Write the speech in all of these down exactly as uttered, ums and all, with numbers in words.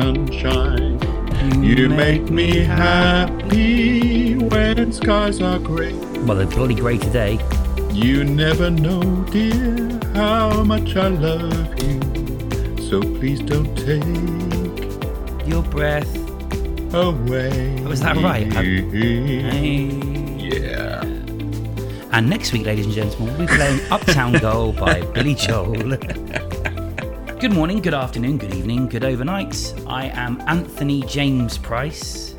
sunshine. You make me happy when skies are grey. Well, they're bloody grey today. You never know, dear, how much I love you. So please don't take your breath away. Oh, is that right? I... Yeah. And next week, ladies and gentlemen, we'll be playing Uptown Girl by Billy Joel. Good morning, good afternoon, good evening, good overnights. I am Anthony James Price.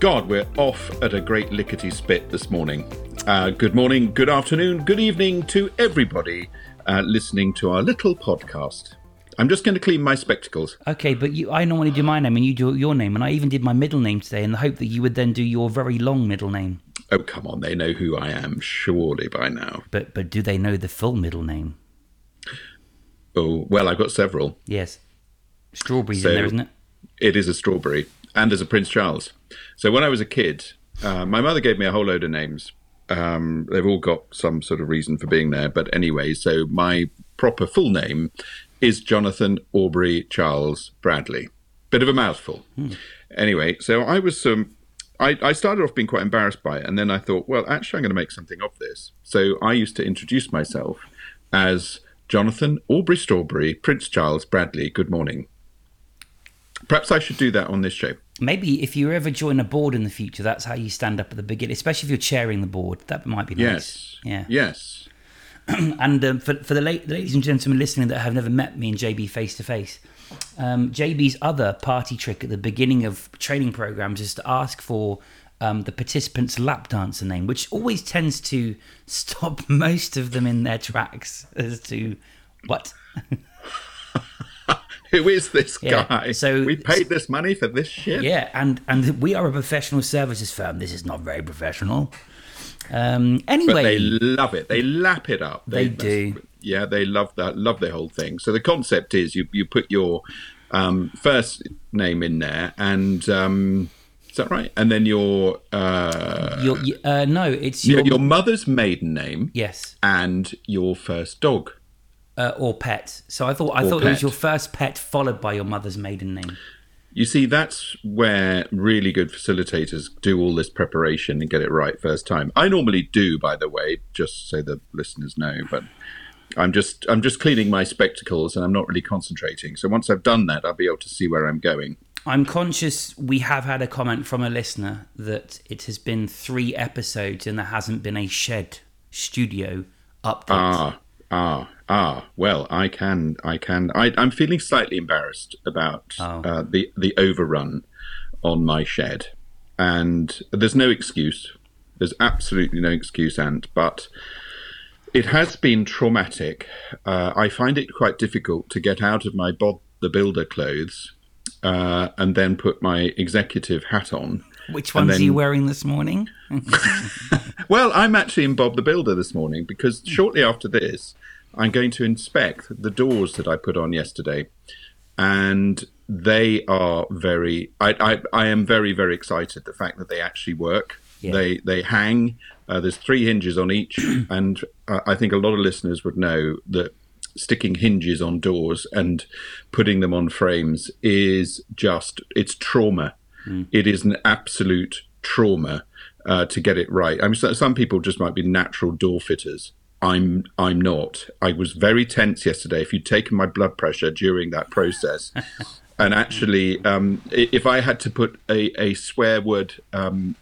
God, we're off at a great lickety spit this morning. Uh, good morning, good afternoon, good evening to everybody uh, listening to our little podcast. I'm just going to clean my spectacles. Okay, but you, I normally do my name and you do your name, and I even did my middle name today in the hope that you would then do your very long middle name. Oh, come on, they know who I am, surely by now. But but do they know the full middle name? Oh, well, I've got several. Yes. Strawberries so in there, isn't it? It is a strawberry. And there's a Prince Charles. So when I was a kid, uh, my mother gave me a whole load of names. Um, they've all got some sort of reason for being there. But anyway, so my proper full name is Jonathan Aubrey Charles Bradley. Bit of a mouthful. Hmm. Anyway, so I was... Um, I, I started off being quite embarrassed by it. And then I thought, well, actually, I'm going to make something of this. So I used to introduce myself as... Jonathan Aubrey Strawberry, Prince Charles Bradley, good morning. Perhaps I should do that on this show. Maybe if you ever join a board in the future, that's how you stand up at the beginning, especially if you're chairing the board. That might be nice. Yes. Yeah. Yes. And um, for, for the, la- the ladies and gentlemen listening that have never met me and J B face to face, um, J B's other party trick at the beginning of training programs is to ask for um, the participant's lap dancer name, which always tends to stop most of them in their tracks as to what. Who is this yeah. guy? So we paid this money for this shit. Yeah, and and we are a professional services firm. This is not very professional. Um, anyway, but they love it. They lap it up. They, they do. Must, yeah, they love that. Love the whole thing. So the concept is you you put your um, first name in there and. Um, Is that right? And then your... Uh, your uh, no, it's your... Your mother's maiden name. Yes. And your first dog. Uh, or pet. So I thought I or thought pet. It was your first pet followed by your mother's maiden name. You see, that's where really good facilitators do all this preparation and get it right first time. I normally do, by the way, just so the listeners know, but... I'm just I'm just cleaning my spectacles and I'm not really concentrating. So once I've done that, I'll be able to see where I'm going. I'm conscious we have had a comment from a listener that it has been three episodes and there hasn't been a shed studio update. Ah, ah, ah. Well, I can, I can. I, I'm feeling slightly embarrassed about oh. uh, the, the overrun on my shed. And there's no excuse. There's absolutely no excuse, Ant, but... It has been traumatic. Uh, I find it quite difficult to get out of my Bob the Builder clothes uh, and then put my executive hat on. Which ones then... are you wearing this morning? Well, I'm actually in Bob the Builder this morning because shortly after this, I'm going to inspect the doors that I put on yesterday. And they are very... I, I, I am very, very excited, the fact that they actually work. Yeah. They they hang. Uh, there's three hinges on each, and uh, I think a lot of listeners would know that sticking hinges on doors and putting them on frames is just it's trauma. Mm. It is an absolute trauma uh, to get it right. I mean, so, some people just might be natural door fitters. I'm I'm not. I was very tense yesterday. If you'd taken my blood pressure during that process. And actually, um, if I had to put a, a swear word... Um,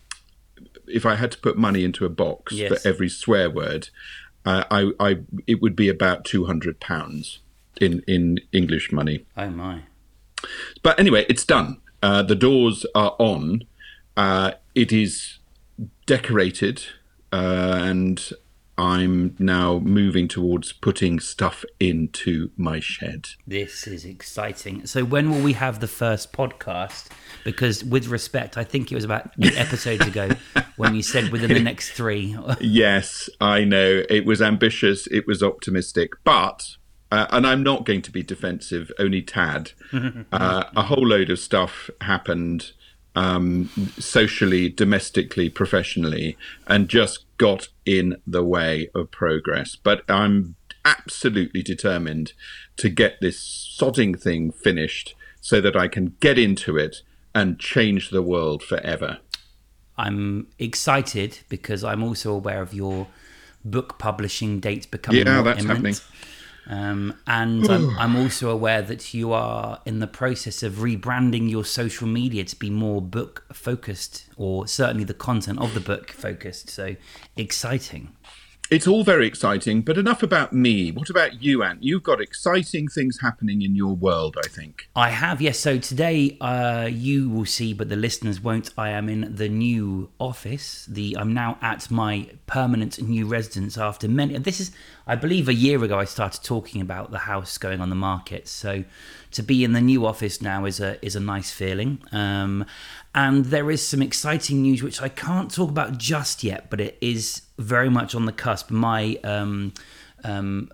if I had to put money into a box yes. for every swear word, uh, I, I, it would be about two hundred pounds in, in English money. Oh, my. But anyway, it's done. Uh, the doors are on. Uh, it is decorated. Uh, and I'm now moving towards putting stuff into my shed. This is exciting. So when will we have the first podcast? Because with respect, I think it was about eight episodes ago when you said within the next three. Yes, I know. It was ambitious. It was optimistic. But, uh, and I'm not going to be defensive, only tad, uh, a whole load of stuff happened um, socially, domestically, professionally, and just got in the way of progress. But I'm absolutely determined to get this sodding thing finished so that I can get into it and change the world forever. I'm excited because I'm also aware of your book publishing dates becoming yeah, more that's imminent. Happening. Um, and I'm, I'm also aware that you are in the process of rebranding your social media to be more book focused, or certainly the content of the book focused. So exciting. It's all very exciting, but enough about me. What about you, Ant? You've got exciting things happening in your world, I think. I have, yes. So today uh, you will see, but the listeners won't. I am in the new office. The I'm now at my permanent new residence after many... This is, I believe, a year ago I started talking about the house going on the market. So to be in the new office now is a is a nice feeling. Um, and there is some exciting news, which I can't talk about just yet, but it is... very much on the cusp. My um, um,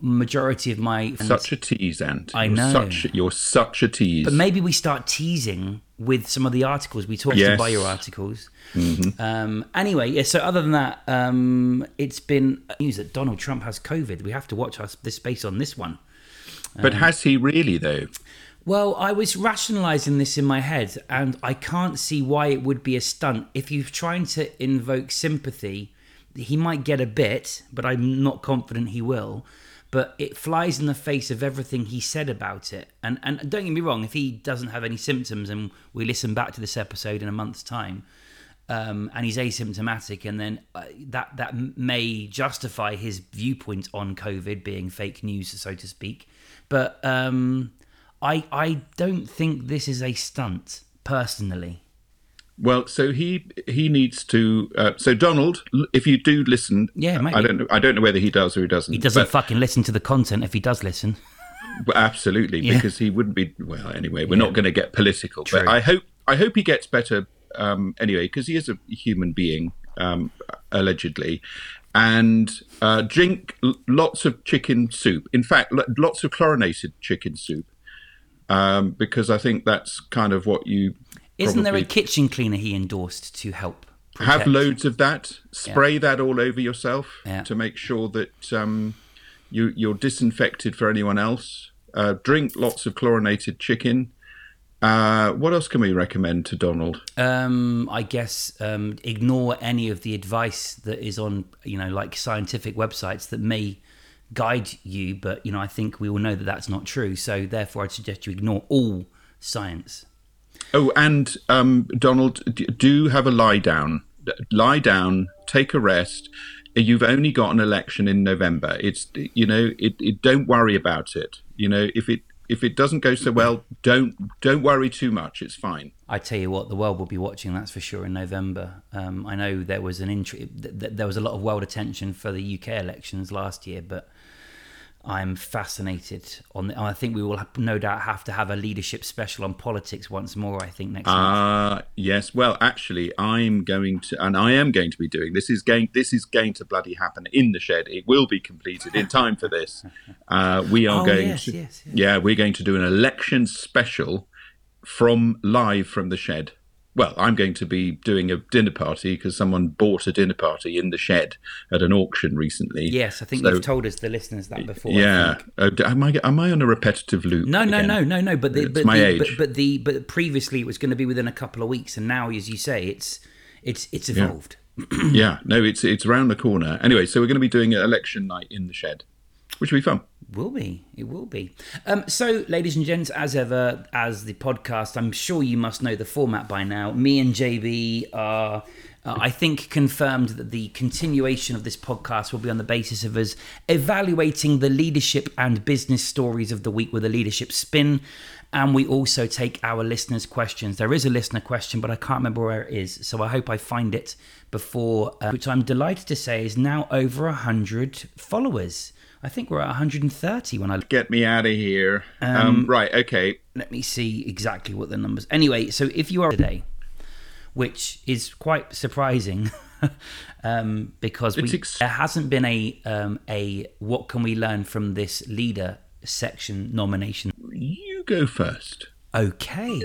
majority of my such a tease, Ant. I know such, you're such a tease. But maybe we start teasing with some of the articles we talked yes. about your articles. Mm-hmm. Um, anyway, yeah. So other than that, um, it's been news that Donald Trump has COVID. We have to watch our, this space on this one. But um, has he really though? Well, I was rationalising this in my head, and I can't see why it would be a stunt. If you're trying to invoke sympathy. He might get a bit, but I'm not confident he will. But it flies in the face of everything he said about it. And and don't get me wrong, if he doesn't have any symptoms and we listen back to this episode in a month's time, um, and he's asymptomatic, and then uh, that, that may justify his viewpoint on COVID being fake news, so to speak. But um, I I don't think this is a stunt, personally. Well, so he he needs to. Uh, so Donald, if you do listen, yeah, I don't know. I don't know whether he does or he doesn't. He doesn't fucking listen to the content if he does listen. Well, absolutely, yeah. Because he wouldn't be. Well, anyway, we're yeah. not going to get political. True. But I hope I hope he gets better. Um, anyway, because he is a human being, um, allegedly, and uh, drink lots of chicken soup. In fact, lots of chlorinated chicken soup, um, because I think that's kind of what you. Probably. Isn't there a kitchen cleaner he endorsed to help protect? Have loads of that. Spray yeah. that all over yourself yeah. to make sure that um, you, you're disinfected for anyone else. Uh, drink lots of chlorinated chicken. Uh, what else can we recommend to Donald? Um, I guess um, ignore any of the advice that is on, you know, like scientific websites that may guide you. But, you know, I think we all know that that's not true. So therefore, I'd suggest you ignore all science. Oh, and um, Donald, do have a lie down. Lie down, take a rest. You've only got an election in November. It's you know, it, it don't worry about it. You know, if it if it doesn't go so well, don't don't worry too much. It's fine. I tell you what, the world will be watching. That's for sure in November. Um, I know there was an intri- th- th- there was a lot of world attention for the U K elections last year, but. I'm fascinated on the, I think we will have, no doubt have to have a leadership special on politics once more, I think, next month. Uh, yes. Well, actually, I'm going to, and I am going to be doing, this is going, this is going to bloody happen in the shed. It will be completed in time for this. Uh, we are oh, going yes, to, yes, yes. yeah, we're going to do an election special from live from the shed. Well, I'm going to be doing a dinner party because someone bought a dinner party in the shed at an auction recently. Yes, I think so, you've told us, the listeners, that before. Yeah. I uh, am, I, am I on a repetitive loop? No, no, again? no, no, no. But the, it's but my the, age. But, but, the, but previously it was going to be within a couple of weeks. And now, as you say, it's it's it's evolved. Yeah, yeah. no, it's, it's around the corner. Anyway, so we're going to be doing an election night in the shed, which will be fun. Will be. It will be. Um, so, ladies and gents, as ever, as the podcast, I'm sure you must know the format by now. Me and J B are, uh, I think, confirmed that the continuation of this podcast will be on the basis of us evaluating the leadership and business stories of the week with a leadership spin. And we also take our listeners' questions. There is a listener question, but I can't remember where it is. So I hope I find it before, uh, which I'm delighted to say is now over one hundred followers. I think we're at one hundred thirty when I... Get me out of here. Um, um, right, okay. Let me see exactly what the numbers... Anyway, so if you are today, which is quite surprising um, because we, ex- there hasn't been a um, a what can we learn from this leader section nomination. You go first. Okay.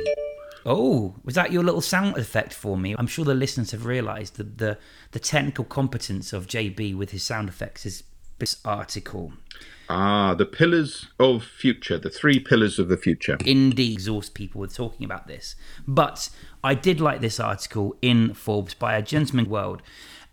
Oh, was that your little sound effect for me? I'm sure the listeners have realised that the, the technical competence of J B with his sound effects is... this article. Ah, the pillars of future, the three pillars of the future. Indeed, exhaust people with talking about this. But I did like this article in Forbes by a gentleman world.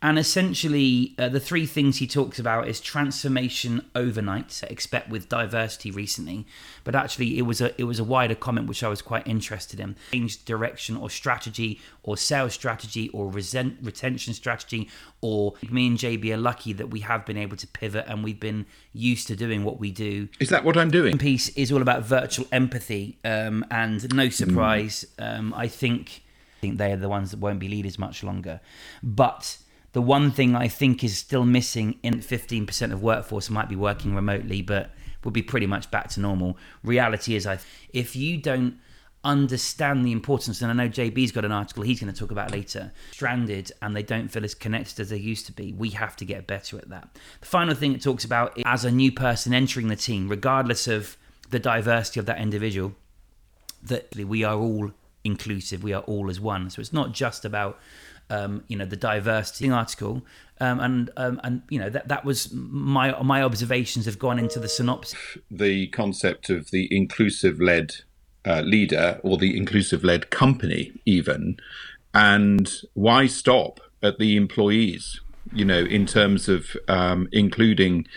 And essentially, uh, the three things he talks about is transformation overnight, except with diversity recently. But actually, it was a it was a wider comment, which I was quite interested in. Change direction or strategy or sales strategy or resent, retention strategy. Or me and J B are lucky that we have been able to pivot and we've been used to doing what we do. Is that what I'm doing? One piece is all about virtual empathy. Um, and no surprise, mm. um, I think, I think they are the ones that won't be leaders much longer. But the one thing I think is still missing in fifteen percent of workforce might be working remotely, but will be pretty much back to normal. Reality is, I th- if you don't understand the importance, and I know J B's got an article he's going to talk about later, stranded and they don't feel as connected as they used to be. We have to get better at that. The final thing it talks about is, as a new person entering the team, regardless of the diversity of that individual, that we are all inclusive, we are all as one. So it's not just about Um, you know, the diversity article, um, and um, and you know that that was my my observations have gone into the synopsis. The concept of the inclusive-led uh, leader or the inclusive-led company, even, and why stop at the employees? You know, in terms of um, including,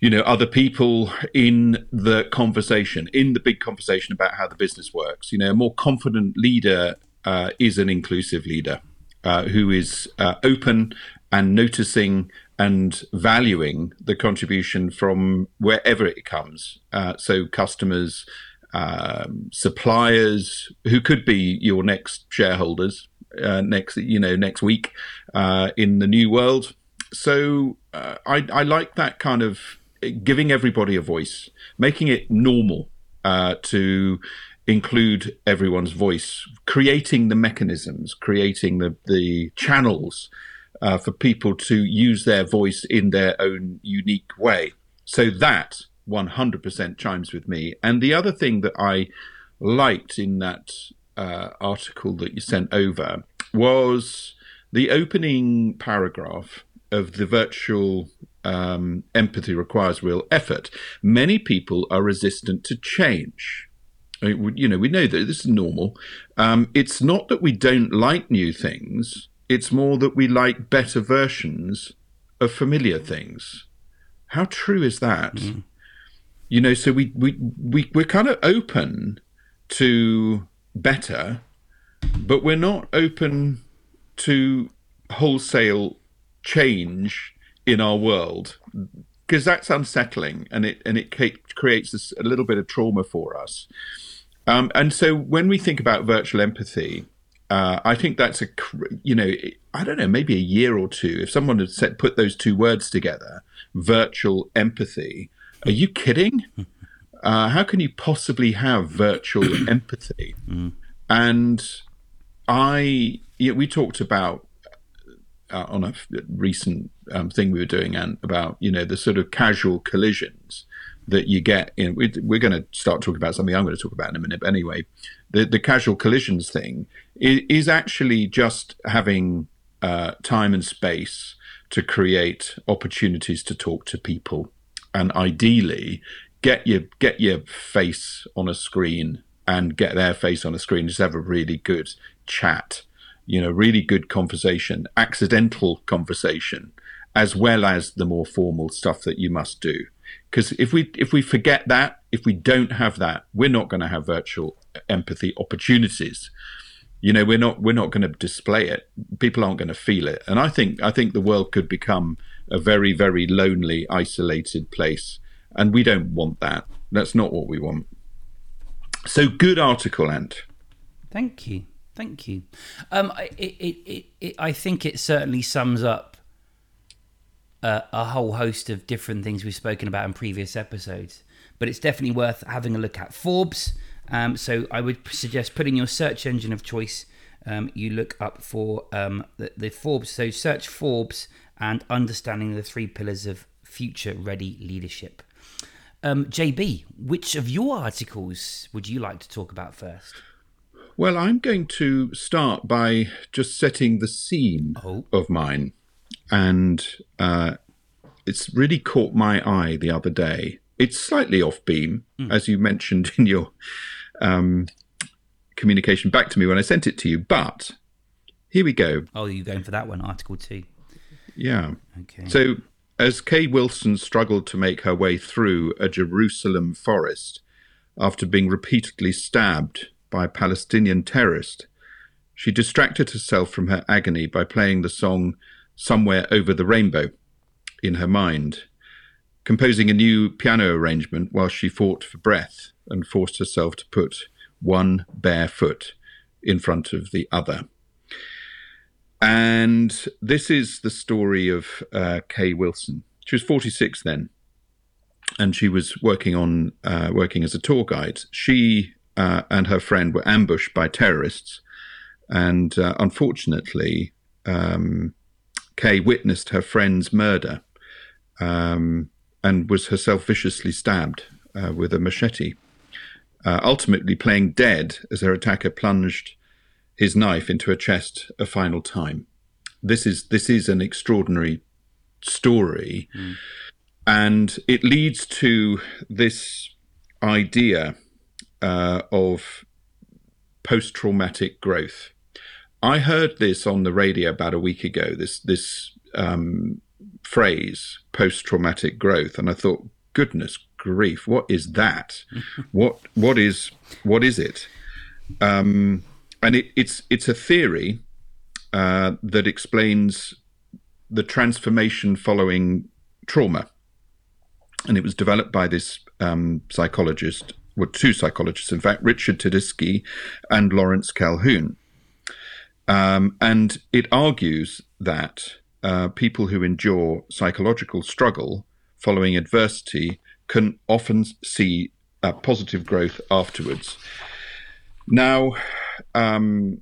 you know, other people in the conversation, in the big conversation about how the business works. You know, a more confident leader uh, is an inclusive leader. Uh, who is uh, open and noticing and valuing the contribution from wherever it comes. Uh, so customers, um, suppliers, who could be your next shareholders uh, next, you know, next week uh, in the new world. So uh, I, I like that kind of giving everybody a voice, making it normal uh, to include everyone's voice, creating the mechanisms, creating the, the channels uh, for people to use their voice in their own unique way. So that one hundred percent chimes with me. And the other thing that I liked in that uh, article that you sent over was the opening paragraph of the virtual um, empathy requires real effort. Many people are resistant to change. You know, we know that this is normal. Um, it's not that we don't like new things. It's more that we like better versions of familiar things. How true is that? Mm-hmm. You know, so we, we, we, we're kind of open to better, but we're not open to wholesale change in our world because that's unsettling and it, and it creates this, a little bit of trauma for us. Um, and so when we think about virtual empathy, uh, I think that's a, you know, I don't know, maybe a year or two. If someone had set, put those two words together, virtual empathy, are you kidding? Uh, how can you possibly have virtual empathy? Mm. And I, you know, we talked about uh, on a recent um, thing we were doing and about, you know, the sort of casual collisions that you get in, we're going to start talking about something I'm going to talk about in a minute. But anyway, the, the casual collisions thing is, is actually just having uh, time and space to create opportunities to talk to people, and ideally get your get your face on a screen and get their face on a screen. Just have a really good chat, you know, really good conversation, accidental conversation, as well as the more formal stuff that you must do. Because if we if we forget that, if we don't have that, we're not going to have virtual empathy opportunities. You know, we're not we're not going to display it. People aren't going to feel it. And I think I think the world could become a very, very lonely, isolated place. And we don't want that. That's not what we want. So good article, Ant. Thank you, thank you. Um, I it, it, it, it I think it certainly sums up Uh, a whole host of different things we've spoken about in previous episodes, but it's definitely worth having a look at Forbes. Um, so I would suggest putting your search engine of choice. Um, you look up for um, the, the Forbes. So search Forbes and understanding the three pillars of future ready leadership. Um, J B, which of your articles would you like to talk about first? Well, I'm going to start by just setting the scene oh. of mine. And uh, it's really caught my eye the other day. It's slightly off beam, mm. as you mentioned in your um, communication back to me when I sent it to you. But here we go. Oh, you're going for that one, Article two. Yeah. Okay. So, as Kay Wilson struggled to make her way through a Jerusalem forest after being repeatedly stabbed by a Palestinian terrorist, she distracted herself from her agony by playing the song Somewhere Over the Rainbow in her mind, composing a new piano arrangement while she fought for breath and forced herself to put one bare foot in front of the other. And this is the story of uh, Kay Wilson. She was forty-six then, and she was working on uh, working as a tour guide. She uh, and her friend were ambushed by terrorists, and uh, unfortunately, um, Kay witnessed her friend's murder um, and was herself viciously stabbed uh, with a machete, uh, ultimately playing dead as her attacker plunged his knife into her chest a final time. This is this is an extraordinary story. Mm. And it leads to this idea uh, of post-traumatic growth. I heard this on the radio about a week ago, this, this um, phrase, post-traumatic growth. And I thought, goodness grief, what is that? what What is what is it? Um And it, it's it's a theory uh, that explains the transformation following trauma, and it was developed by this um, psychologist, well, two psychologists, in fact, Richard Tedeschi and Lawrence Calhoun. Um, and it argues that uh, people who endure psychological struggle following adversity can often see uh, positive growth afterwards. Now, um,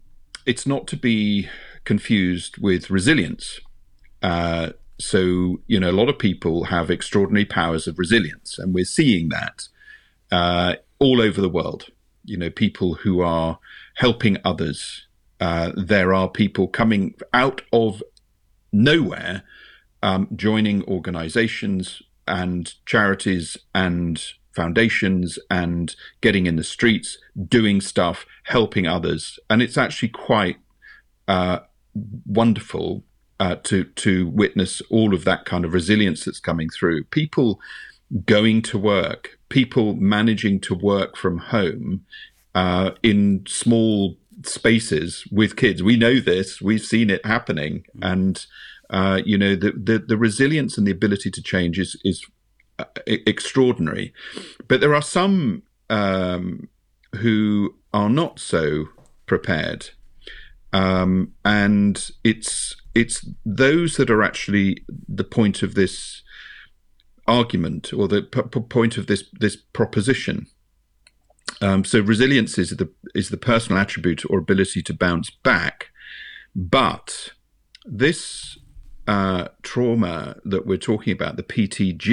it's not to be confused with resilience. Uh, so, you know, a lot of people have extraordinary powers of resilience, and we're seeing that uh, all over the world. You know, people who are helping others. Uh, there are people coming out of nowhere, um, joining organizations and charities and foundations and getting in the streets, doing stuff, helping others. And it's actually quite uh, wonderful uh, to, to witness all of that kind of resilience that's coming through. People going to work, people managing to work from home uh, in small spaces with kids. We know this, we've seen it happening. And, uh, you know, the, the, the resilience and the ability to change is is Uh, extraordinary. But there are some um, who are not so prepared. Um, and it's it's those that are actually the point of this argument, or the p- p- point of this this proposition. Um, so resilience is the is the personal attribute or ability to bounce back. But this uh, trauma that we're talking about, the P T G,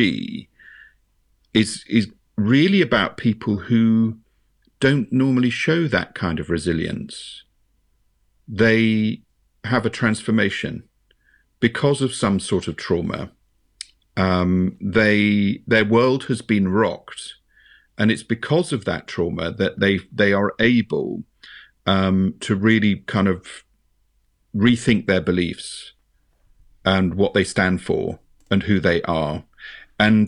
is is really about people who don't normally show that kind of resilience. They have a transformation because of some sort of trauma. Um, they their world has been rocked, and it's because of that trauma that they they are able um, to really kind of rethink their beliefs and what they stand for and who they are. And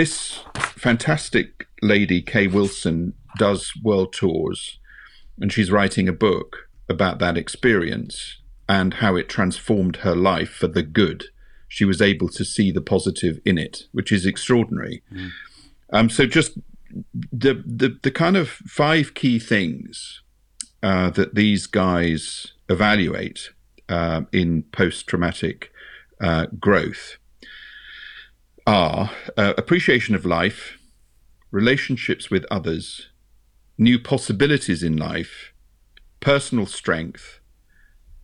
this fantastic lady, Kay Wilson, does world tours, and she's writing a book about that experience and how it transformed her life for the good. She was able to see the positive in it, which is extraordinary. Mm. Um, so just the, the the kind of five key things uh, that these guys evaluate uh, in post-traumatic uh, growth are uh, appreciation of life, relationships with others, new possibilities in life, personal strength,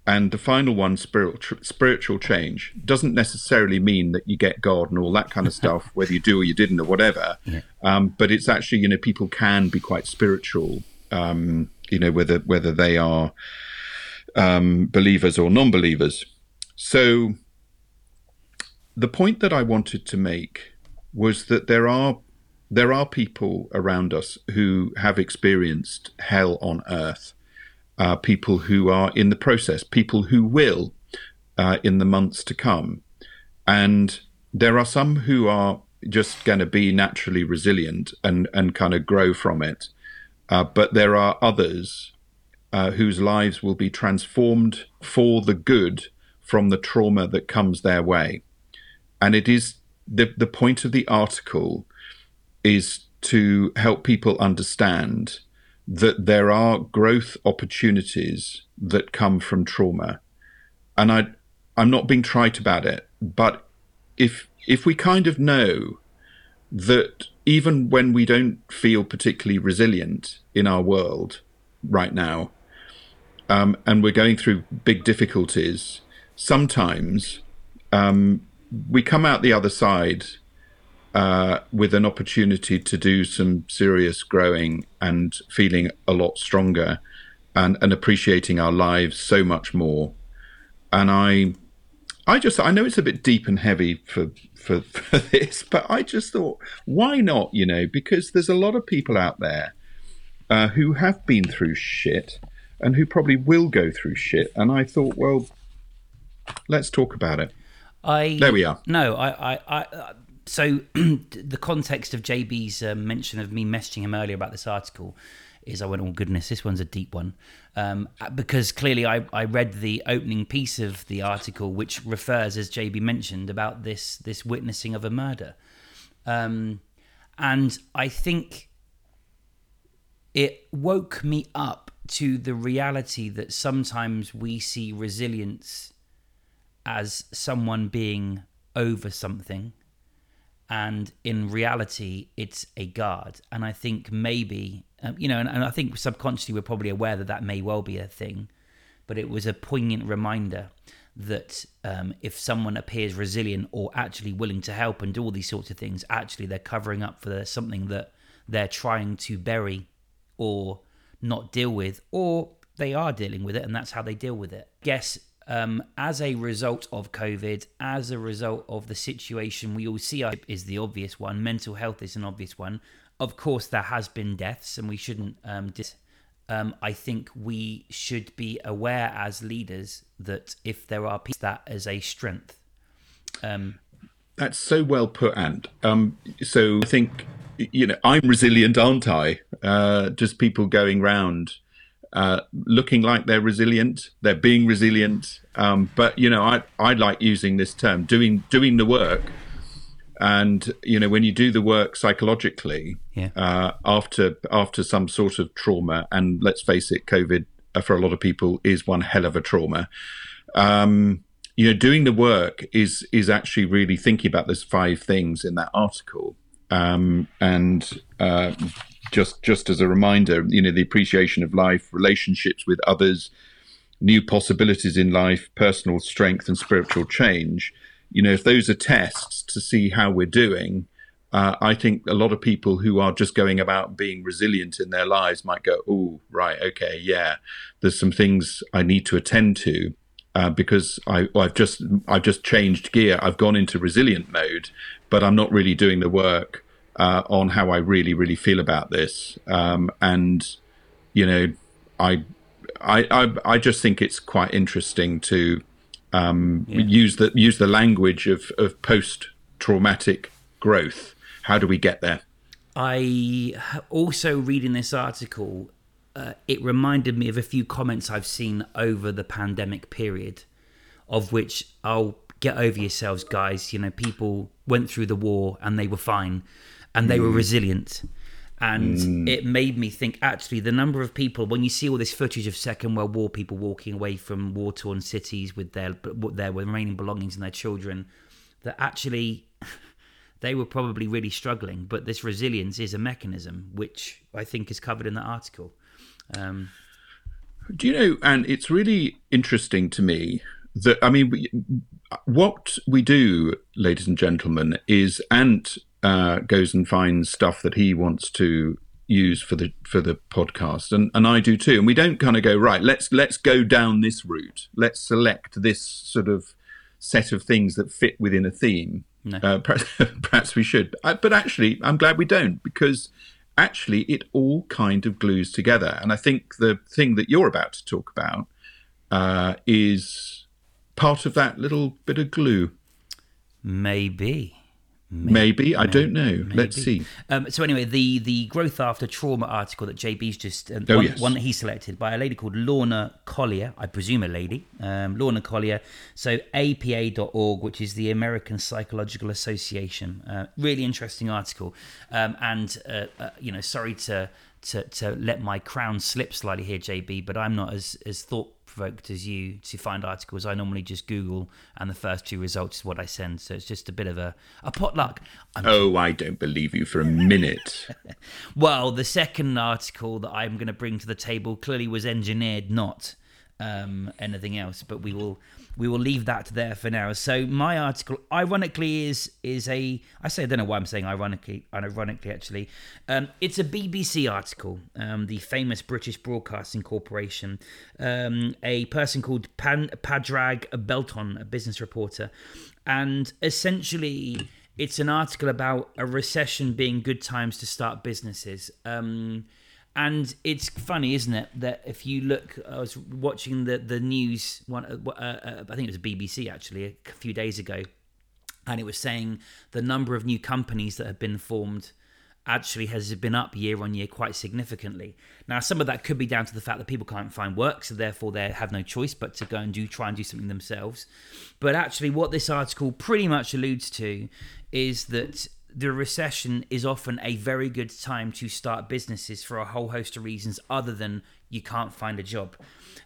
and the final one, spiritual, spiritual change. Doesn't necessarily mean that you get God and all that kind of stuff, whether you do or you didn't or whatever. Yeah. Um, but it's actually, you know, people can be quite spiritual, um, you know, whether, whether they are um, believers or non-believers. So the point that I wanted to make was that there are there are people around us who have experienced hell on earth, uh, people who are in the process, people who will uh, in the months to come. And there are some who are just going to be naturally resilient and, and kind of grow from it. Uh, but there are others uh, whose lives will be transformed for the good from the trauma that comes their way. And it is the, the point of the article is to help people understand that there are growth opportunities that come from trauma. And I, I'm not being trite about it, but if if we kind of know that even when we don't feel particularly resilient in our world right now, um, and we're going through big difficulties, sometimes um, we come out the other side uh, with an opportunity to do some serious growing and feeling a lot stronger and, and appreciating our lives so much more. And I... I just, I know it's a bit deep and heavy for, for, for this, but I just thought, why not, you know, because there's a lot of people out there uh, who have been through shit and who probably will go through shit. And I thought, well, let's talk about it. I There we are. No, I, I, I so the context of J B's uh, mention of me messaging him earlier about this article is I went, oh goodness, this one's a deep one. Um, because clearly I, I read the opening piece of the article, which refers, as J B mentioned, about this this witnessing of a murder. Um, and I think it woke me up to the reality that sometimes we see resilience as someone being over something. And in reality, it's a guard. And I think maybe... Um, you know, and, and I think subconsciously we're probably aware that that may well be a thing, but it was a poignant reminder that um, if someone appears resilient or actually willing to help and do all these sorts of things, actually they're covering up for something that they're trying to bury or not deal with, or they are dealing with it and that's how they deal with it. I guess um, as a result of COVID, as a result of the situation we all see is the obvious one, mental health is an obvious one. Of course, there has been deaths and we shouldn't... Um, dis- um, I think we should be aware as leaders that if there are people, that as a strength. Um, That's so well put, and um, so I think, you know, I'm resilient, aren't I? Uh, just people going round uh, looking like they're resilient, they're being resilient. Um, but, you know, I, I like using this term, doing doing the work. And, you know, when you do the work psychologically, yeah. uh, after after some sort of trauma, and let's face it, COVID uh, for a lot of people is one hell of a trauma. Um, you know, doing the work is is actually really thinking about those five things in that article. Um, and uh, just just as a reminder, you know, the appreciation of life, relationships with others, new possibilities in life, personal strength and spiritual change. You know, if those are tests to see how we're doing, uh, I think a lot of people who are just going about being resilient in their lives might go, oh, right, okay, yeah, there's some things I need to attend to uh, because I, I've just I've just changed gear. I've gone into resilient mode, but I'm not really doing the work uh, on how I really, really feel about this. Um, and, you know, I, I, I, I just think it's quite interesting to... Um, yeah. Use the use the language of, of post-traumatic growth. How do we get there? I also, reading this article, uh, it reminded me of a few comments I've seen over the pandemic period, of which I'll get over yourselves, guys. You know, people went through the war and they were fine and they mm. were resilient. And mm. it made me think, actually, the number of people, when you see all this footage of Second World War people walking away from war-torn cities with their their remaining belongings and their children, that actually they were probably really struggling. But this resilience is a mechanism, which I think is covered in that article. Um, Do you know, Anne, it's really interesting to me that, I mean, we, what we do, ladies and gentlemen, is Ant... Uh, goes and finds stuff that he wants to use for the for the podcast, and and I do too. And we don't kind of go right. Let's let's go down this route. Let's select this sort of set of things that fit within a theme. No. Uh, perhaps, perhaps we should. But actually, I'm glad we don't, because actually it all kind of glues together. And I think the thing that you're about to talk about uh, is part of that little bit of glue. Maybe. Maybe, maybe. I maybe, don't know. Maybe. Let's see. Um, so anyway, the, the Growth After Trauma article that J B's just, um, oh, one, yes. one that he selected by a lady called Lorna Collier, I presume a lady, um, Lorna Collier. So A P A dot org, which is the American Psychological Association. Uh, really interesting article. Um, and, uh, uh, you know, sorry to, to, to let my crown slip slightly here, J B, but I'm not as, as thought provoked as you to find articles. I normally just Google, and the first two results is what I send. So it's just a bit of a, a potluck. I'm oh, I don't believe you for a minute. Well, the second article that I'm going to bring to the table clearly was engineered, not um, anything else. But we will we will leave that there for now. So my article, ironically, is is a I say I don't know why I'm saying ironically, unironically actually. Um, it's a B B C article, um, the famous British Broadcasting Corporation. Um, a person called Pan, Padrag Belton, a business reporter, and essentially it's an article about a recession being good times to start businesses. Um, And it's funny, isn't it, that if you look, I was watching the, the news, one, uh, uh, I think it was B B C actually, a few days ago, and it was saying the number of new companies that have been formed actually has been up year on year quite significantly. Now, some of that could be down to the fact that people can't find work, so therefore they have no choice but to go and do try and do something themselves. But actually what this article pretty much alludes to is that the recession is often a very good time to start businesses for a whole host of reasons other than you can't find a job.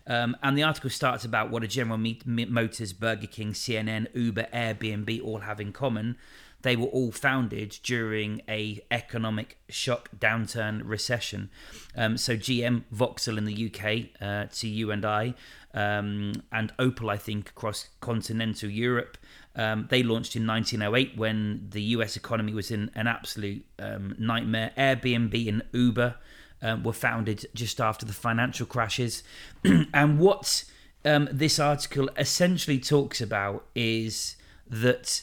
Um, and the article starts about what a General Motors, Burger King, C N N, Uber, Airbnb all have in common. They were all founded during a economic shock, downturn, recession. Um, so G M, Vauxhall in the U K, uh, to you and I, um, and Opel, I think, across continental Europe. Um, they launched in nineteen oh eight when the U S economy was in an absolute um, nightmare. Airbnb and Uber um, were founded just after the financial crashes. And what um, this article essentially talks about is that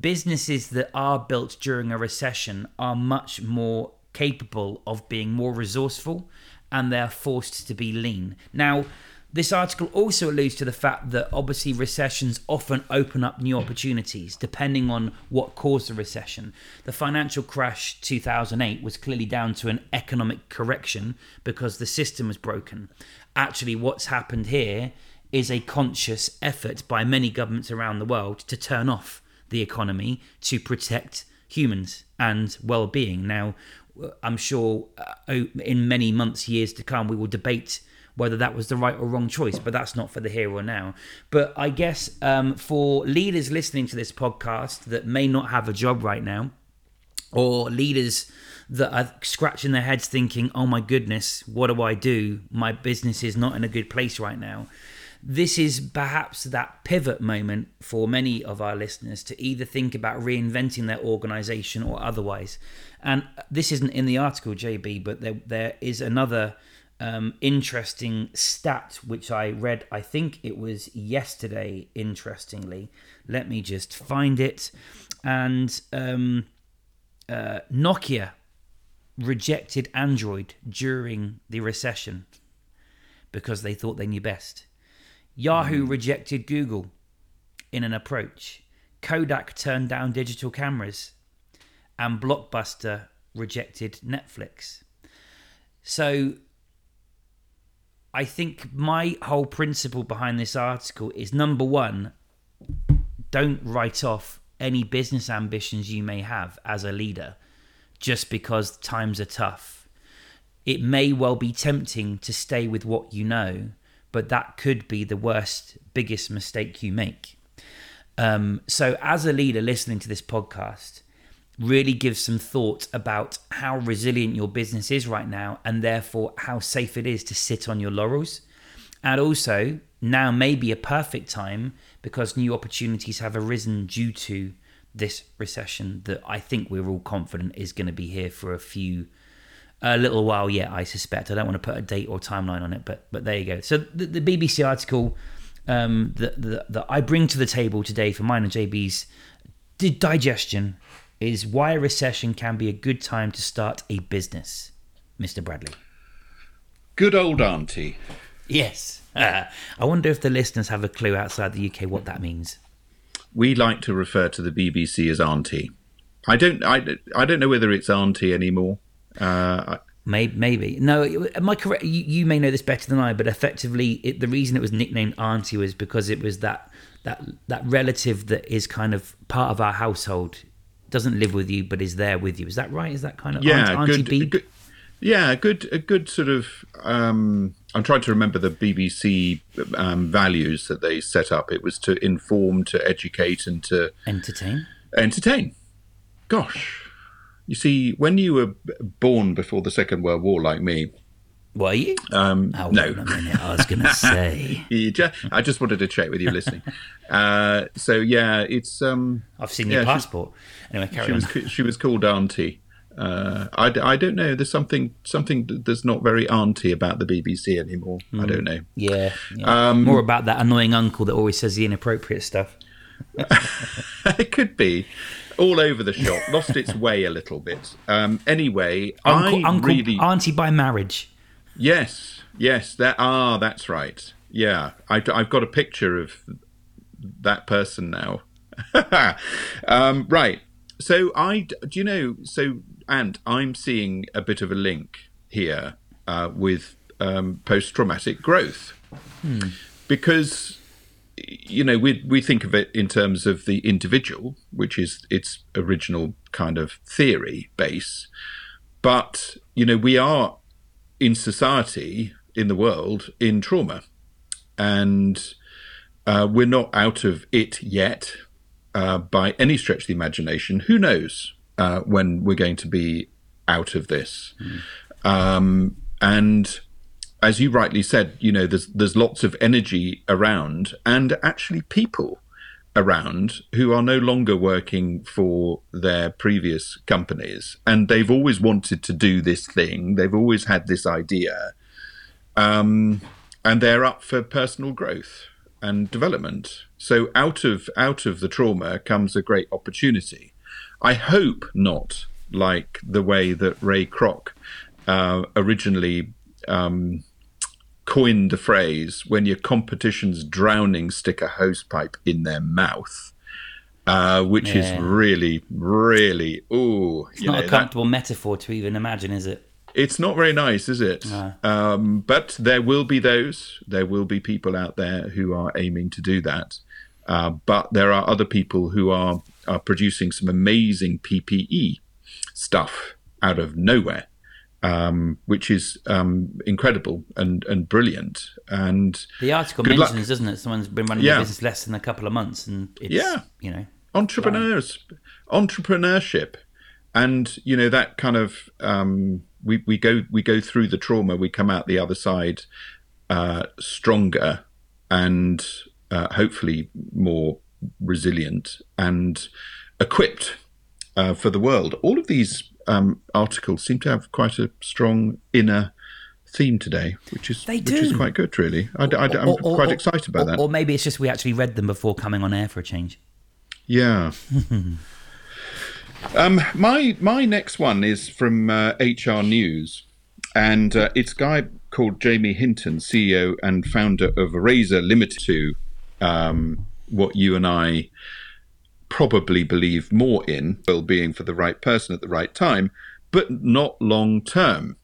businesses that are built during a recession are much more capable of being more resourceful, and they're forced to be lean. Now, this article also alludes to the fact that obviously recessions often open up new opportunities depending on what caused the recession. The financial crash two thousand eight was clearly down to an economic correction because the system was broken. Actually, what's happened here is a conscious effort by many governments around the world to turn off the economy to protect humans and well-being. Now, I'm sure in many months, years to come, we will debate whether that was the right or wrong choice, but that's not for the here or now. But I guess um, for leaders listening to this podcast that may not have a job right now, or leaders that are scratching their heads thinking, oh my goodness, what do I do? My business is not in a good place right now. This is perhaps that pivot moment for many of our listeners to either think about reinventing their organization or otherwise. And this isn't in the article, J B, but there there is another Um, interesting stat which I read, I think it was yesterday, interestingly. Let me just find it. And um, uh, Nokia rejected Android during the recession because they thought they knew best. Yahoo mm. rejected Google in an approach. Kodak turned down digital cameras. And Blockbuster rejected Netflix. So I think my whole principle behind this article is, number one, don't write off any business ambitions you may have as a leader just because times are tough. It may well be tempting to stay with what you know, but that could be the worst, biggest mistake you make. Um, so as a leader listening to this podcast, really give some thought about how resilient your business is right now, and therefore how safe it is to sit on your laurels. And also, now may be a perfect time because new opportunities have arisen due to this recession that I think we're all confident is going to be here for a few, a little while yet, I suspect. I don't want to put a date or timeline on it, but but there you go. So the, the B B C article um, that, that, that I bring to the table today for mine and J B's digestion is why a recession can be a good time to start a business, Mister Bradley. Good old auntie. Yes. Uh, I wonder if the listeners have a clue outside the U K what that means. We like to refer to the B B C as auntie. I don't. I, I don't know whether it's auntie anymore. Uh, maybe, maybe. No. Am I correct? You, you may know this better than I, but effectively, it, the reason it was nicknamed auntie was because it was that that that relative that is kind of part of our household, doesn't live with you but is there with you. Is that right? Is that kind of yeah, aunt, auntie good, B? Good, yeah, good. A good sort of. Um, I'm trying to remember the B B C um, values that they set up. It was to inform, to educate, and to entertain. Entertain. Gosh, you see, when you were born before the Second World War, like me, were you? Um, oh, no, wait a minute, I was going to say. just, I just wanted to check with you listening. uh, so yeah, it's. Um, I've seen your yeah, passport. Anyway, carry she on. Was, she was called Auntie. Uh, I, I don't know. There's something something that's not very auntie about the B B C anymore. Mm. I don't know. Yeah. yeah. Um, More about that annoying uncle that always says the inappropriate stuff. It could be. All over the shop, lost its way a little bit. Um, anyway, uncle, I uncle, really auntie by marriage. Yes, yes, that ah, that's right. Yeah, I've, I've got a picture of that person now. um, right. So I, do you know? So and I'm seeing a bit of a link here uh, with um, post-traumatic growth hmm. because. You know, we we think of it in terms of the individual, which is its original kind of theory base. But, you know, we are in society, in the world, in trauma. And uh, we're not out of it yet uh, by any stretch of the imagination. Who knows uh, when we're going to be out of this? Mm. Um, and... As you rightly said, you know, there's there's lots of energy around and actually people around who are no longer working for their previous companies. And they've always wanted to do this thing. They've always had this idea. Um, and they're up for personal growth and development. So out of out of the trauma comes a great opportunity. I hope not like the way that Ray Kroc uh, originally Um, coined the phrase, when your competition's drowning, stick a hosepipe in their mouth, uh, which yeah. is really, really, ooh. It's you not know, a comfortable that, metaphor to even imagine, is it? It's not very nice, is it? No. Um, but there will be those, there will be people out there who are aiming to do that. Uh, but there are other people who are, are producing some amazing P P E stuff out of nowhere. Um, which is um, incredible and, and brilliant. And the article mentions, luck. doesn't it? Someone's been running yeah. a business less than a couple of months, and it's, yeah, you know, entrepreneurs, fine. entrepreneurship, and you know that kind of um, we we go we go through the trauma, we come out the other side uh, stronger and uh, hopefully more resilient and equipped uh, for the world. All of these. Um, articles seem to have quite a strong inner theme today, which is which is quite good, really. I, I, I'm or, or, quite or, excited about or, that. Or maybe it's just we actually read them before coming on air for a change. Yeah. um, my my next one is from uh, H R News, and uh, it's a guy called Jamie Hinton, C E O and founder of Razor Limited, to um, what you and I probably believe more in, well-being for the right person at the right time, but not long-term.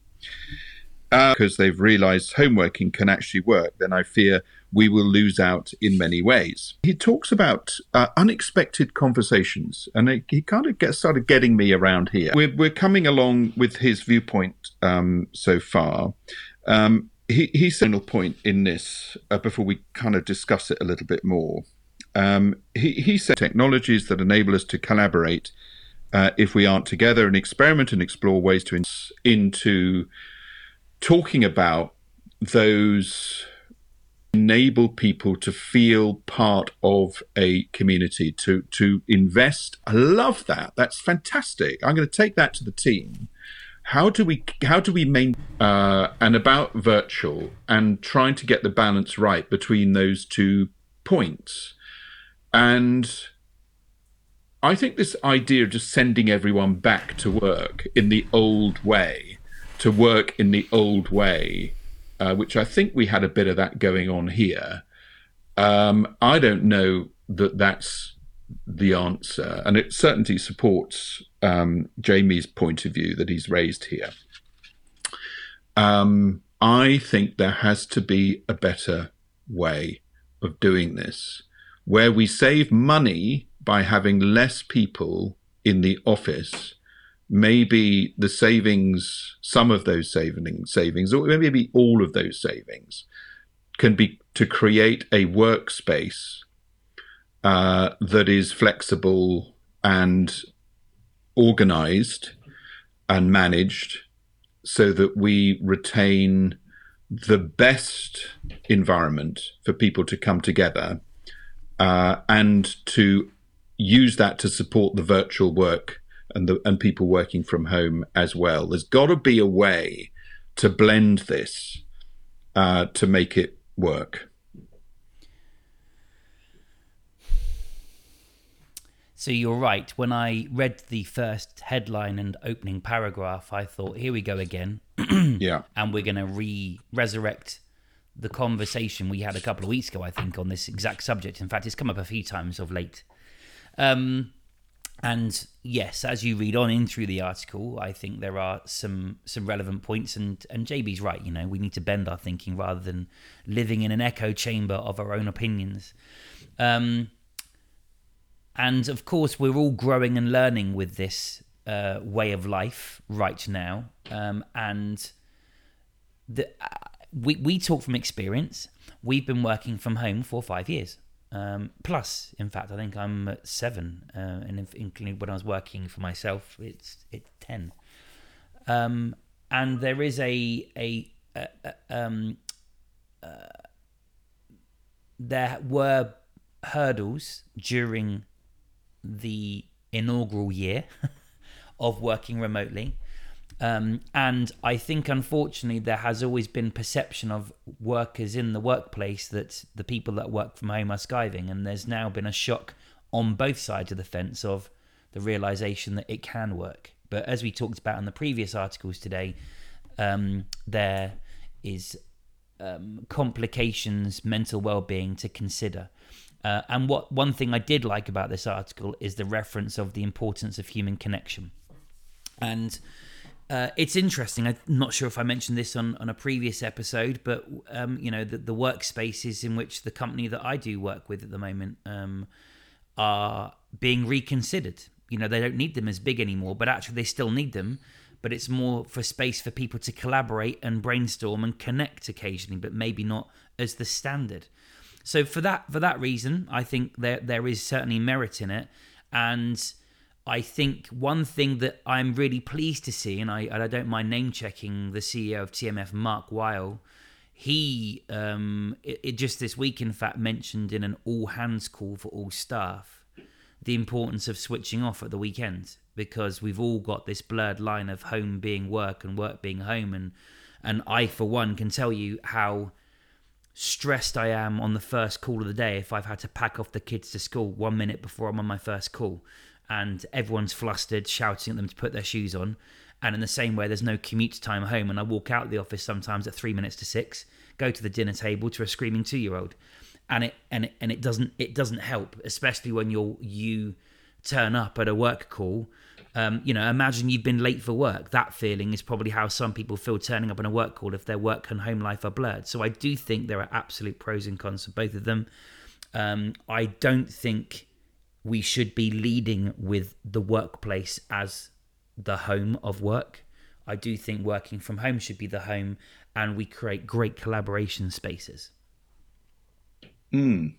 Uh, because they've realised home working can actually work, then I fear we will lose out in many ways. He talks about uh, unexpected conversations, and it, he kind of gets started getting me around here. We're, we're coming along with his viewpoint um, so far. Um, he, he's a final point in this, uh, before we kind of discuss it a little bit more. Um, he, he said technologies that enable us to collaborate uh, if we aren't together and experiment and explore ways to in- into talking about those enable people to feel part of a community, to, to invest. I love that. That's fantastic. I'm going to take that to the team. How do we how do we maintain uh, and about virtual and trying to get the balance right between those two points. And I think this idea of just sending everyone back to work in the old way, to work in the old way, uh, which I think we had a bit of that going on here. Um, I don't know that that's the answer. And it certainly supports um, Jamie's point of view that he's raised here. Um, I think there has to be a better way of doing this, where we save money by having less people in the office. Maybe the savings, some of those saving, savings, or maybe all of those savings, can be to create a workspace uh, that is flexible and organized and managed, so that we retain the best environment for people to come together uh, and to use that to support the virtual work and the, and people working from home as well. There's got to be a way to blend this uh, to make it work. So you're right. When I read the first headline and opening paragraph, I thought, here we go again. Yeah. And we're going to re resurrect the conversation we had a couple of weeks ago, I think, on this exact subject. In fact, it's come up a few times of late. Um, and yes, as you read on in through the article, I think there are some some relevant points. And, and J B's right. You know, we need to bend our thinking rather than living in an echo chamber of our own opinions. Um And, of course, we're all growing and learning with this uh, way of life right now. Um, and the, uh, we, we talk from experience. We've been working from home for five years. Um, plus, in fact, I think I'm at seven. Uh, and if, including when I was working for myself, it's it's ten. Um, and there is a... a, a, a um, uh, there were hurdles during the inaugural year of working remotely. Um, and I think, unfortunately, there has always been perception of workers in the workplace that the people that work from home are skiving. And there's now been a shock on both sides of the fence of the realization that it can work. But as we talked about in the previous articles today, um, there is um, complications, mental well-being to consider. Uh, and what one thing I did like about this article is the reference of the importance of human connection. And uh, it's interesting. I'm not sure if I mentioned this on, on a previous episode, but, um, you know, the, the workspaces in which the company that I do work with at the moment um, are being reconsidered. You know, they don't need them as big anymore, but actually they still need them. But it's more for space for people to collaborate and brainstorm and connect occasionally, but maybe not as the standard. So for that for that reason, I think there there is certainly merit in it. And I think one thing that I'm really pleased to see, and I, and I don't mind name-checking the C E O of T M F, Mark Weil, he, um, it, it just this week, in fact, mentioned in an all-hands call for all staff the importance of switching off at the weekend, because we've all got this blurred line of home being work and work being home. And, and I, for one, can tell you how stressed I am on the first call of the day if I've had to pack off the kids to school one minute before I'm on my first call, and everyone's flustered, shouting at them to put their shoes on. And in the same way, there's no commute time home, and I walk out of the office sometimes at three minutes to six, go to the dinner table to a screaming two-year-old, and it and it and it doesn't it doesn't help, especially when you're you turn up at a work call. Um, you know, imagine you've been late for work. That feeling is probably how some people feel turning up on a work call if their work and home life are blurred. So I do think there are absolute pros and cons of both of them. Um, I don't think we should be leading with the workplace as the home of work. I do think working from home should be the home, and we create great collaboration spaces. Mm.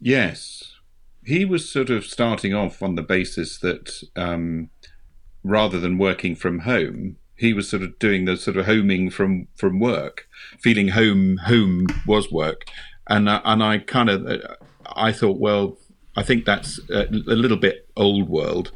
Yes. He was sort of starting off on the basis that um, rather than working from home, he was sort of doing the sort of homing from, from work, feeling home home was work. And, uh, and I kind of, uh, I thought, well, I think that's a, a little bit old world.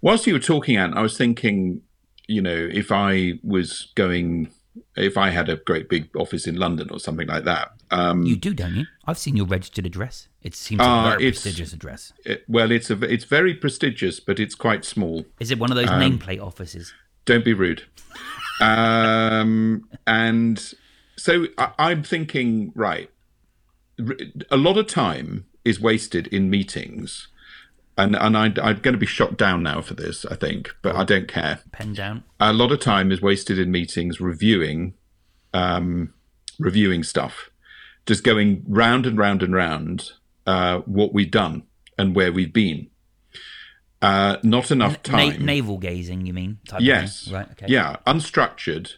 Whilst you were talking, Anne, I was thinking, you know, if I was going, if I had a great big office in London or something like that, Um, you do, don't you? I've seen your registered address. It seems like uh, a very prestigious address. It, well, it's a, it's very prestigious, but it's quite small. Is it one of those um, nameplate offices? Don't be rude. um, and so I, I'm thinking, right, a lot of time is wasted in meetings. And and I, I'm going to be shot down now for this, I think, but I don't care. Pen down. A lot of time is wasted in meetings reviewing, um, reviewing stuff, just going round and round and round uh, what we've done and where we've been. Uh, not enough time. Na- navel gazing, you mean? Type yes. Of thing. Right. Okay. Yeah. Unstructured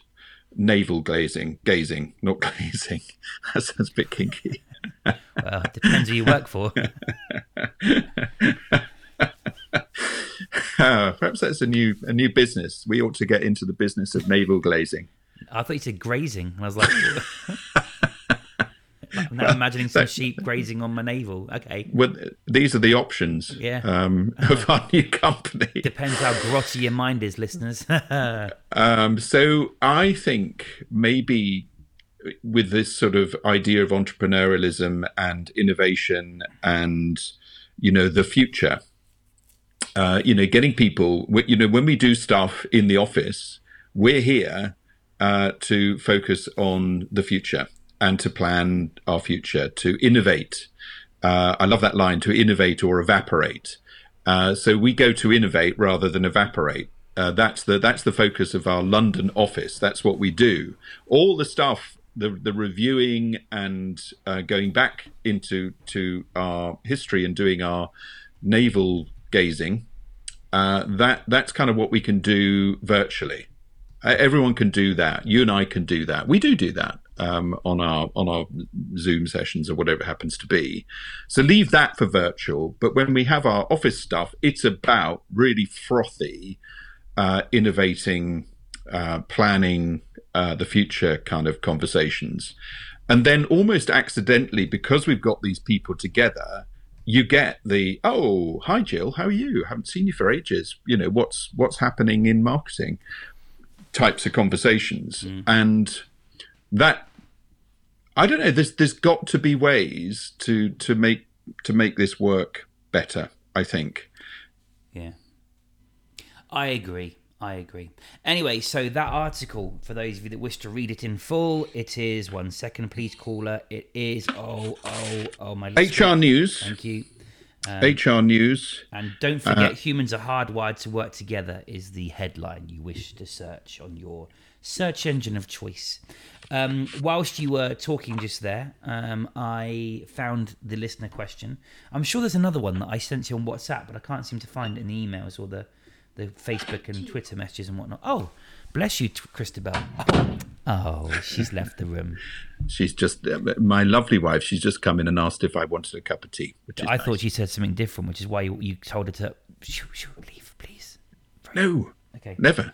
navel glazing, gazing, not glazing. That sounds a bit kinky. Well, it depends who you work for. uh, perhaps that's a new a new business. We ought to get into the business of navel glazing. I thought you said grazing, and I was like, I'm now well, imagining some that, sheep grazing on my navel. Okay. Well, these are the options. Yeah. Um, of our new company. Depends how grotty your mind is, listeners. um, so I think maybe, with this sort of idea of entrepreneurialism and innovation and, you know, the future, uh, you know, getting people, you know, when we do stuff in the office, we're here uh, to focus on the future and to plan our future, to innovate. Uh, I love that line, to innovate or evaporate. Uh, so we go to innovate rather than evaporate. Uh, that's the that's the focus of our London office. That's what we do. All the stuff, The, the reviewing and uh, going back into to our history and doing our navel gazing, uh, that that's kind of what we can do virtually. Uh, everyone can do that. You and I can do that. We do do that um, on our on our Zoom sessions or whatever it happens to be. So leave that for virtual. But when we have our office stuff, it's about really frothy, uh, innovating, uh, planning, Uh, the future kind of conversations. And then almost accidentally, because we've got these people together, you get the, oh, hi, Jill, how are you? Haven't seen you for ages. You know, what's what's happening in marketing types of conversations. Mm. And that, I don't know, there's there's got to be ways to to make to make this work better, I think. Yeah, I agree. I agree. Anyway, so that article, for those of you that wish to read it in full, it is, one second, please, caller. It is, oh, oh, oh, my... H R News. Thank you. Um, H R News. And don't forget, uh, humans are hardwired to work together is the headline you wish to search on your search engine of choice. Um, whilst you were talking just there, um, I found the listener question. I'm sure there's another one that I sent you on WhatsApp, but I can't seem to find it in the emails or the... the Facebook and Twitter messages and whatnot. Oh, bless you, Christabel. Oh, she's left the room. She's just, uh, my lovely wife, she's just come in and asked if I wanted a cup of tea. Which is I nice. Thought she said something different, which is why you, you told her to shoo, shoo, leave, please. No, okay. Never.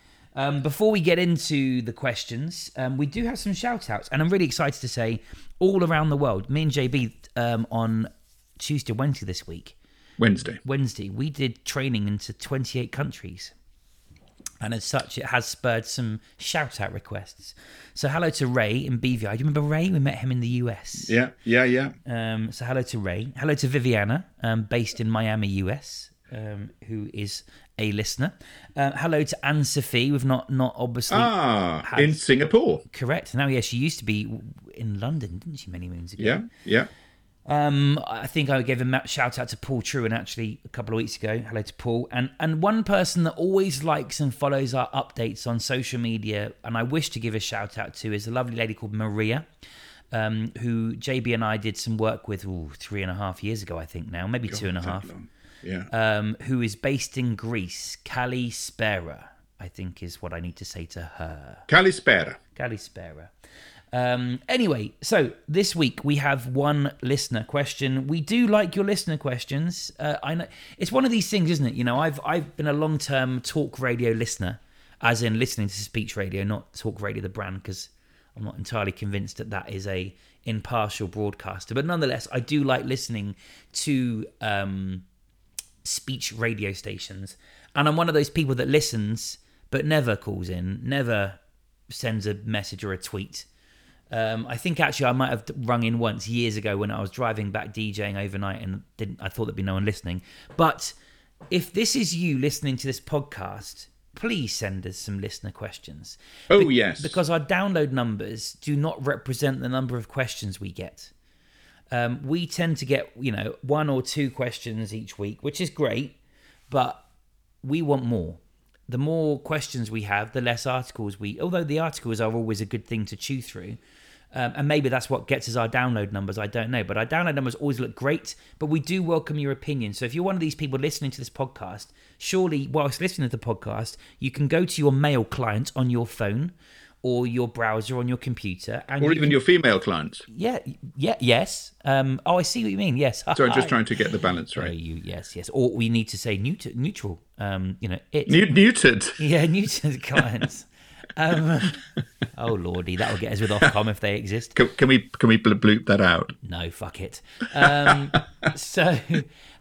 Um, before we get into the questions, um, we do have some shout-outs, and I'm really excited to say all around the world, me and J B um, on Tuesday, Wednesday this week, Wednesday. Wednesday. We did training into twenty-eight countries. And as such, it has spurred some shout-out requests. So hello to Ray in B V I. Do you remember Ray? We met him in the U S. Yeah, yeah, yeah. Um, so hello to Ray. Hello to Viviana, um, based in Miami, U S, um, who is a listener. Uh, hello to Anne-Sophie. We've not, not obviously... Ah, had... in Singapore. Correct. Now, yeah, she used to be in London, didn't she, many moons ago? Yeah, yeah. Um, I think I gave a shout out to Paul Truan actually a couple of weeks ago. Hello to Paul. And and one person that always likes and follows our updates on social media, and I wish to give a shout out to, is a lovely lady called Maria, um, who J B and I did some work with ooh, three and a half years ago, I think now, maybe God, two and a half. Yeah. Um, who is based in Greece, Kalispera, I think is what I need to say to her. Kalispera. Kalispera. Um, anyway, so this week we have one listener question. We do like your listener questions. Uh, I know it's one of these things, isn't it? You know, I've I've been a long-term talk radio listener, as in listening to speech radio, not talk radio the brand, because I'm not entirely convinced that that is a impartial broadcaster. But nonetheless, I do like listening to um, speech radio stations, and I'm one of those people that listens but never calls in, never sends a message or a tweet. Um, I think actually I might have rung in once years ago when I was driving back DJing overnight, and didn't. I thought there'd be no one listening. But if this is you listening to this podcast, please send us some listener questions. Oh, Be- yes. Because our download numbers do not represent the number of questions we get. Um, we tend to get, you know, one or two questions each week, which is great, but we want more. The more questions we have, the less articles we... Although the articles are always a good thing to chew through. Um, and maybe that's what gets us our download numbers. I don't know. But our download numbers always look great. But we do welcome your opinion. So if you're one of these people listening to this podcast, surely whilst listening to the podcast, you can go to your male client on your phone or your browser on your computer. And or you even can... your female clients. Yeah. Yeah. Yes. Um, oh, I see what you mean. Yes. So I'm just trying to get the balance right. You, yes. Yes. Or we need to say neut- neutral. Um, you know, it. Newt- neutered. Yeah. Neutered clients. Um, oh lordy, that'll get us with Ofcom if they exist. Can, can we can we bloop that out? No, fuck it. Um, so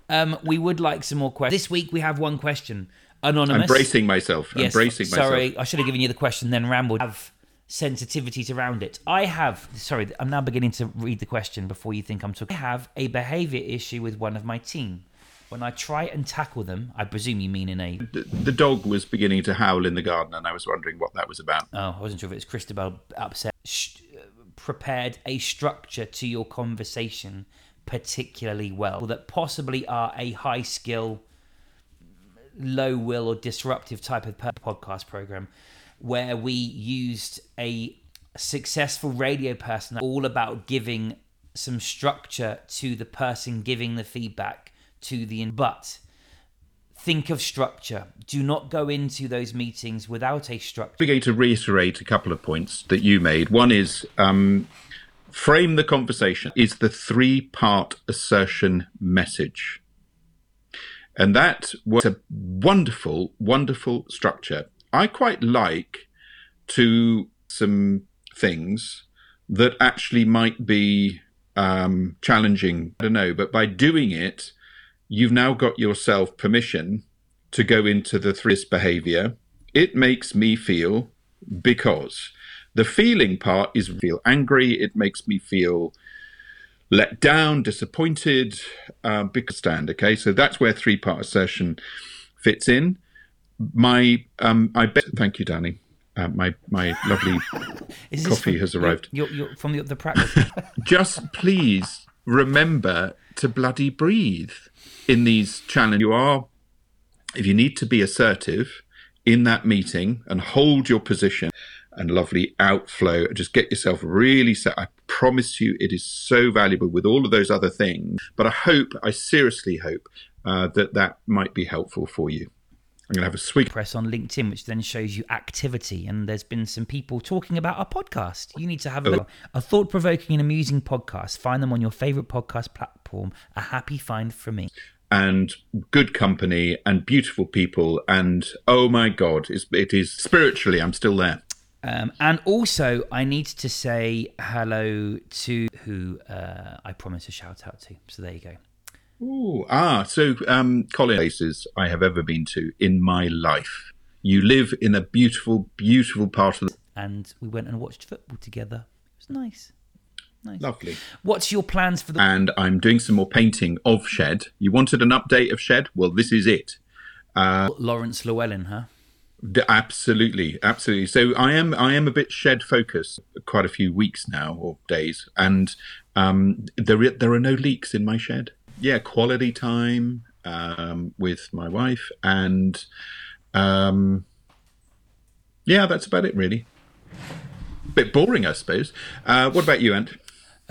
um, we would like some more questions. This week we have one question. Anonymous. I'm bracing myself. Yes, I'm bracing sorry, myself. Sorry, I should have given you the question, then rambled. Have sensitivities around it. I have. Sorry, I'm now beginning to read the question before you think I'm talking. I have a behaviour issue with one of my team. When I try and tackle them, I presume you mean in a... The, the dog was beginning to howl in the garden, and I was wondering what that was about. Oh, I wasn't sure if it was Christabel upset. Sh- prepared a structure to your conversation particularly well that possibly are a high skill, low will or disruptive type of podcast program where we used a successful radio person all about giving some structure to the person giving the feedback to the in- but think of structure. Do not go into those meetings without a structure. We're going to reiterate a couple of points that you made. One is um, frame the conversation is the three-part assertion message. And that was a wonderful, wonderful structure. I quite like to some things that actually might be um, challenging. I don't know, but by doing it, you've now got yourself permission to go into the three-part behavior. It makes me feel because the feeling part is feel angry. It makes me feel let down, disappointed, uh, because stand. Okay, so that's where three-part assertion fits in. My, um, I bet. Thank you, Danny. Uh, my my lovely coffee from, has arrived. You're, you're from the, the practice. Just please remember to bloody breathe. In these challenges, you are, if you need to be assertive in that meeting and hold your position and lovely outflow, just get yourself really set. I promise you it is so valuable with all of those other things. But I hope, I seriously hope uh, that that might be helpful for you. I'm going to have a swig. Press on LinkedIn, which then shows you activity. And there's been some people talking about our podcast. You need to have a, oh. a thought-provoking and amusing podcast. Find them on your favourite podcast platform. A happy find for me. And good company and beautiful people. And oh my God, it's, it is spiritually, I'm still there. Um, and also, I need to say hello to who uh, I promise a shout out to. So there you go. Ooh, ah, so um, Colin, places I have ever been to in my life. You live in a beautiful, beautiful part of the... And we went and watched football together. It was nice. Nice. Lovely. What's your plans for the... And I'm doing some more painting of Shed. You wanted an update of Shed? Well, this is it. Uh, Lawrence Llewellyn, huh? D- absolutely, absolutely. So I am I am a bit Shed focused quite a few weeks now, or days, and um, there there are no leaks in my shed. Yeah, quality time um, with my wife, and um, yeah, that's about it really. Bit boring, I suppose. Uh, what about you, Ant?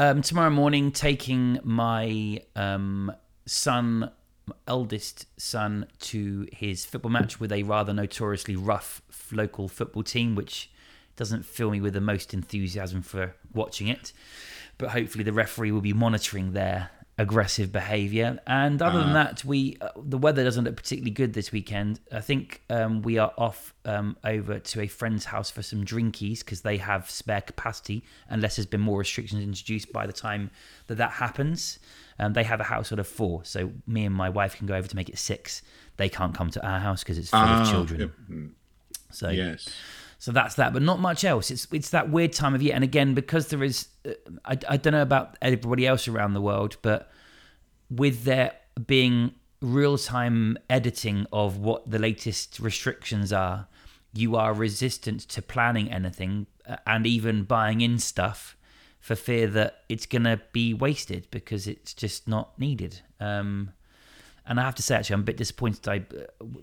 Um, tomorrow morning, taking my um, son, my eldest son, to his football match with a rather notoriously rough local football team, which doesn't fill me with the most enthusiasm for watching it. But hopefully, the referee will be monitoring their aggressive behaviour, and other than that, we uh, the weather doesn't look particularly good this weekend. I think um, we are off um, over to a friend's house for some drinkies because they have spare capacity, unless there's been more restrictions introduced by the time that that happens. Um, they have a household of four, so me and my wife can go over to make it six. They can't come to our house because it's full uh, of children. Yeah. So yes, So that's that, but not much else. It's it's that weird time of year. And again, because there is, uh, I, I don't know about everybody else around the world, but with there being real-time editing of what the latest restrictions are, you are resistant to planning anything and even buying in stuff for fear that it's going to be wasted because it's just not needed. Um, and I have to say, actually, I'm a bit disappointed. I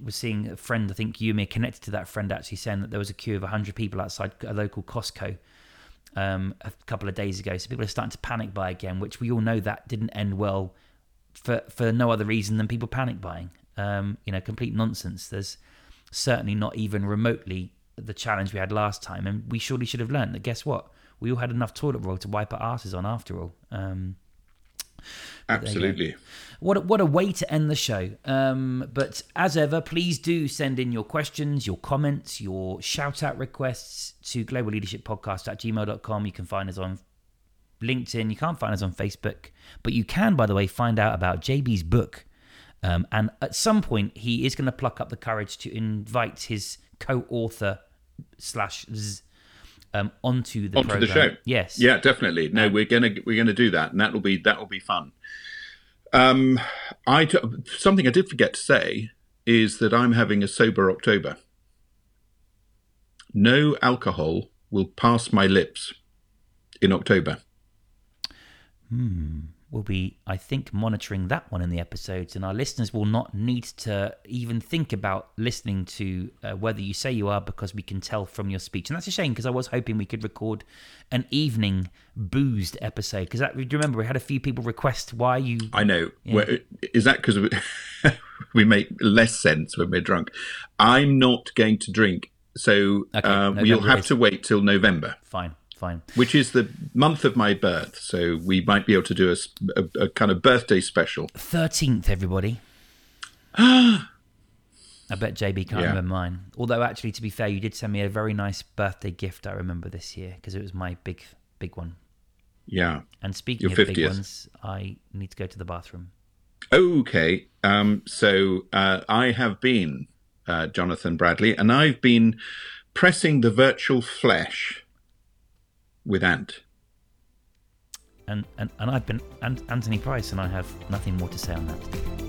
was seeing a friend, I think you may connected to that friend, actually saying that there was a queue of one hundred people outside a local Costco um, a couple of days ago. So people are starting to panic buy again, which we all know that didn't end well for, for no other reason than people panic buying. Um, you know, complete nonsense. There's certainly not even remotely the challenge we had last time. And we surely should have learned that, guess what? We all had enough toilet roll to wipe our asses on after all. Um, Absolutely. What a, what a way to end the show. Um, but as ever, please do send in your questions, your comments, your shout-out requests to global leadership podcast at gmail dot com. You can find us on LinkedIn. You can't find us on Facebook. But you can, by the way, find out about J B's book. Um, and at some point, he is going to pluck up the courage to invite his co-author slash z Um, onto the, onto the show. Yes. Yeah, definitely. No, we're gonna we're gonna do that, and that'll be that'll be fun. Um, I t- something I did forget to say is that I'm having a sober October. No alcohol will pass my lips in October. Hmm. We'll be, I think, monitoring that one in the episodes, and our listeners will not need to even think about listening to uh, whether you say you are, because we can tell from your speech. And that's a shame, because I was hoping we could record an evening boozed episode, because do you remember we had a few people request why you... I know. Yeah. Well, is that because we, we make less sense when we're drunk? I'm not going to drink, so okay, um, you'll have is. to wait till November. Fine. Fine. Which is the month of my birth, so we might be able to do a, a, a kind of birthday special. thirteenth, everybody. I bet J B can't yeah. remember mine. Although, actually, to be fair, you did send me a very nice birthday gift, I remember, this year, because it was my big, big one. Yeah. And speaking Your of fiftieth. Big ones, I need to go to the bathroom. Okay. Um, so uh, I have been uh, Jonathan Bradley, and I've been pressing the virtual flesh with Ant. And, and and I've been Anthony Price, and I have nothing more to say on that.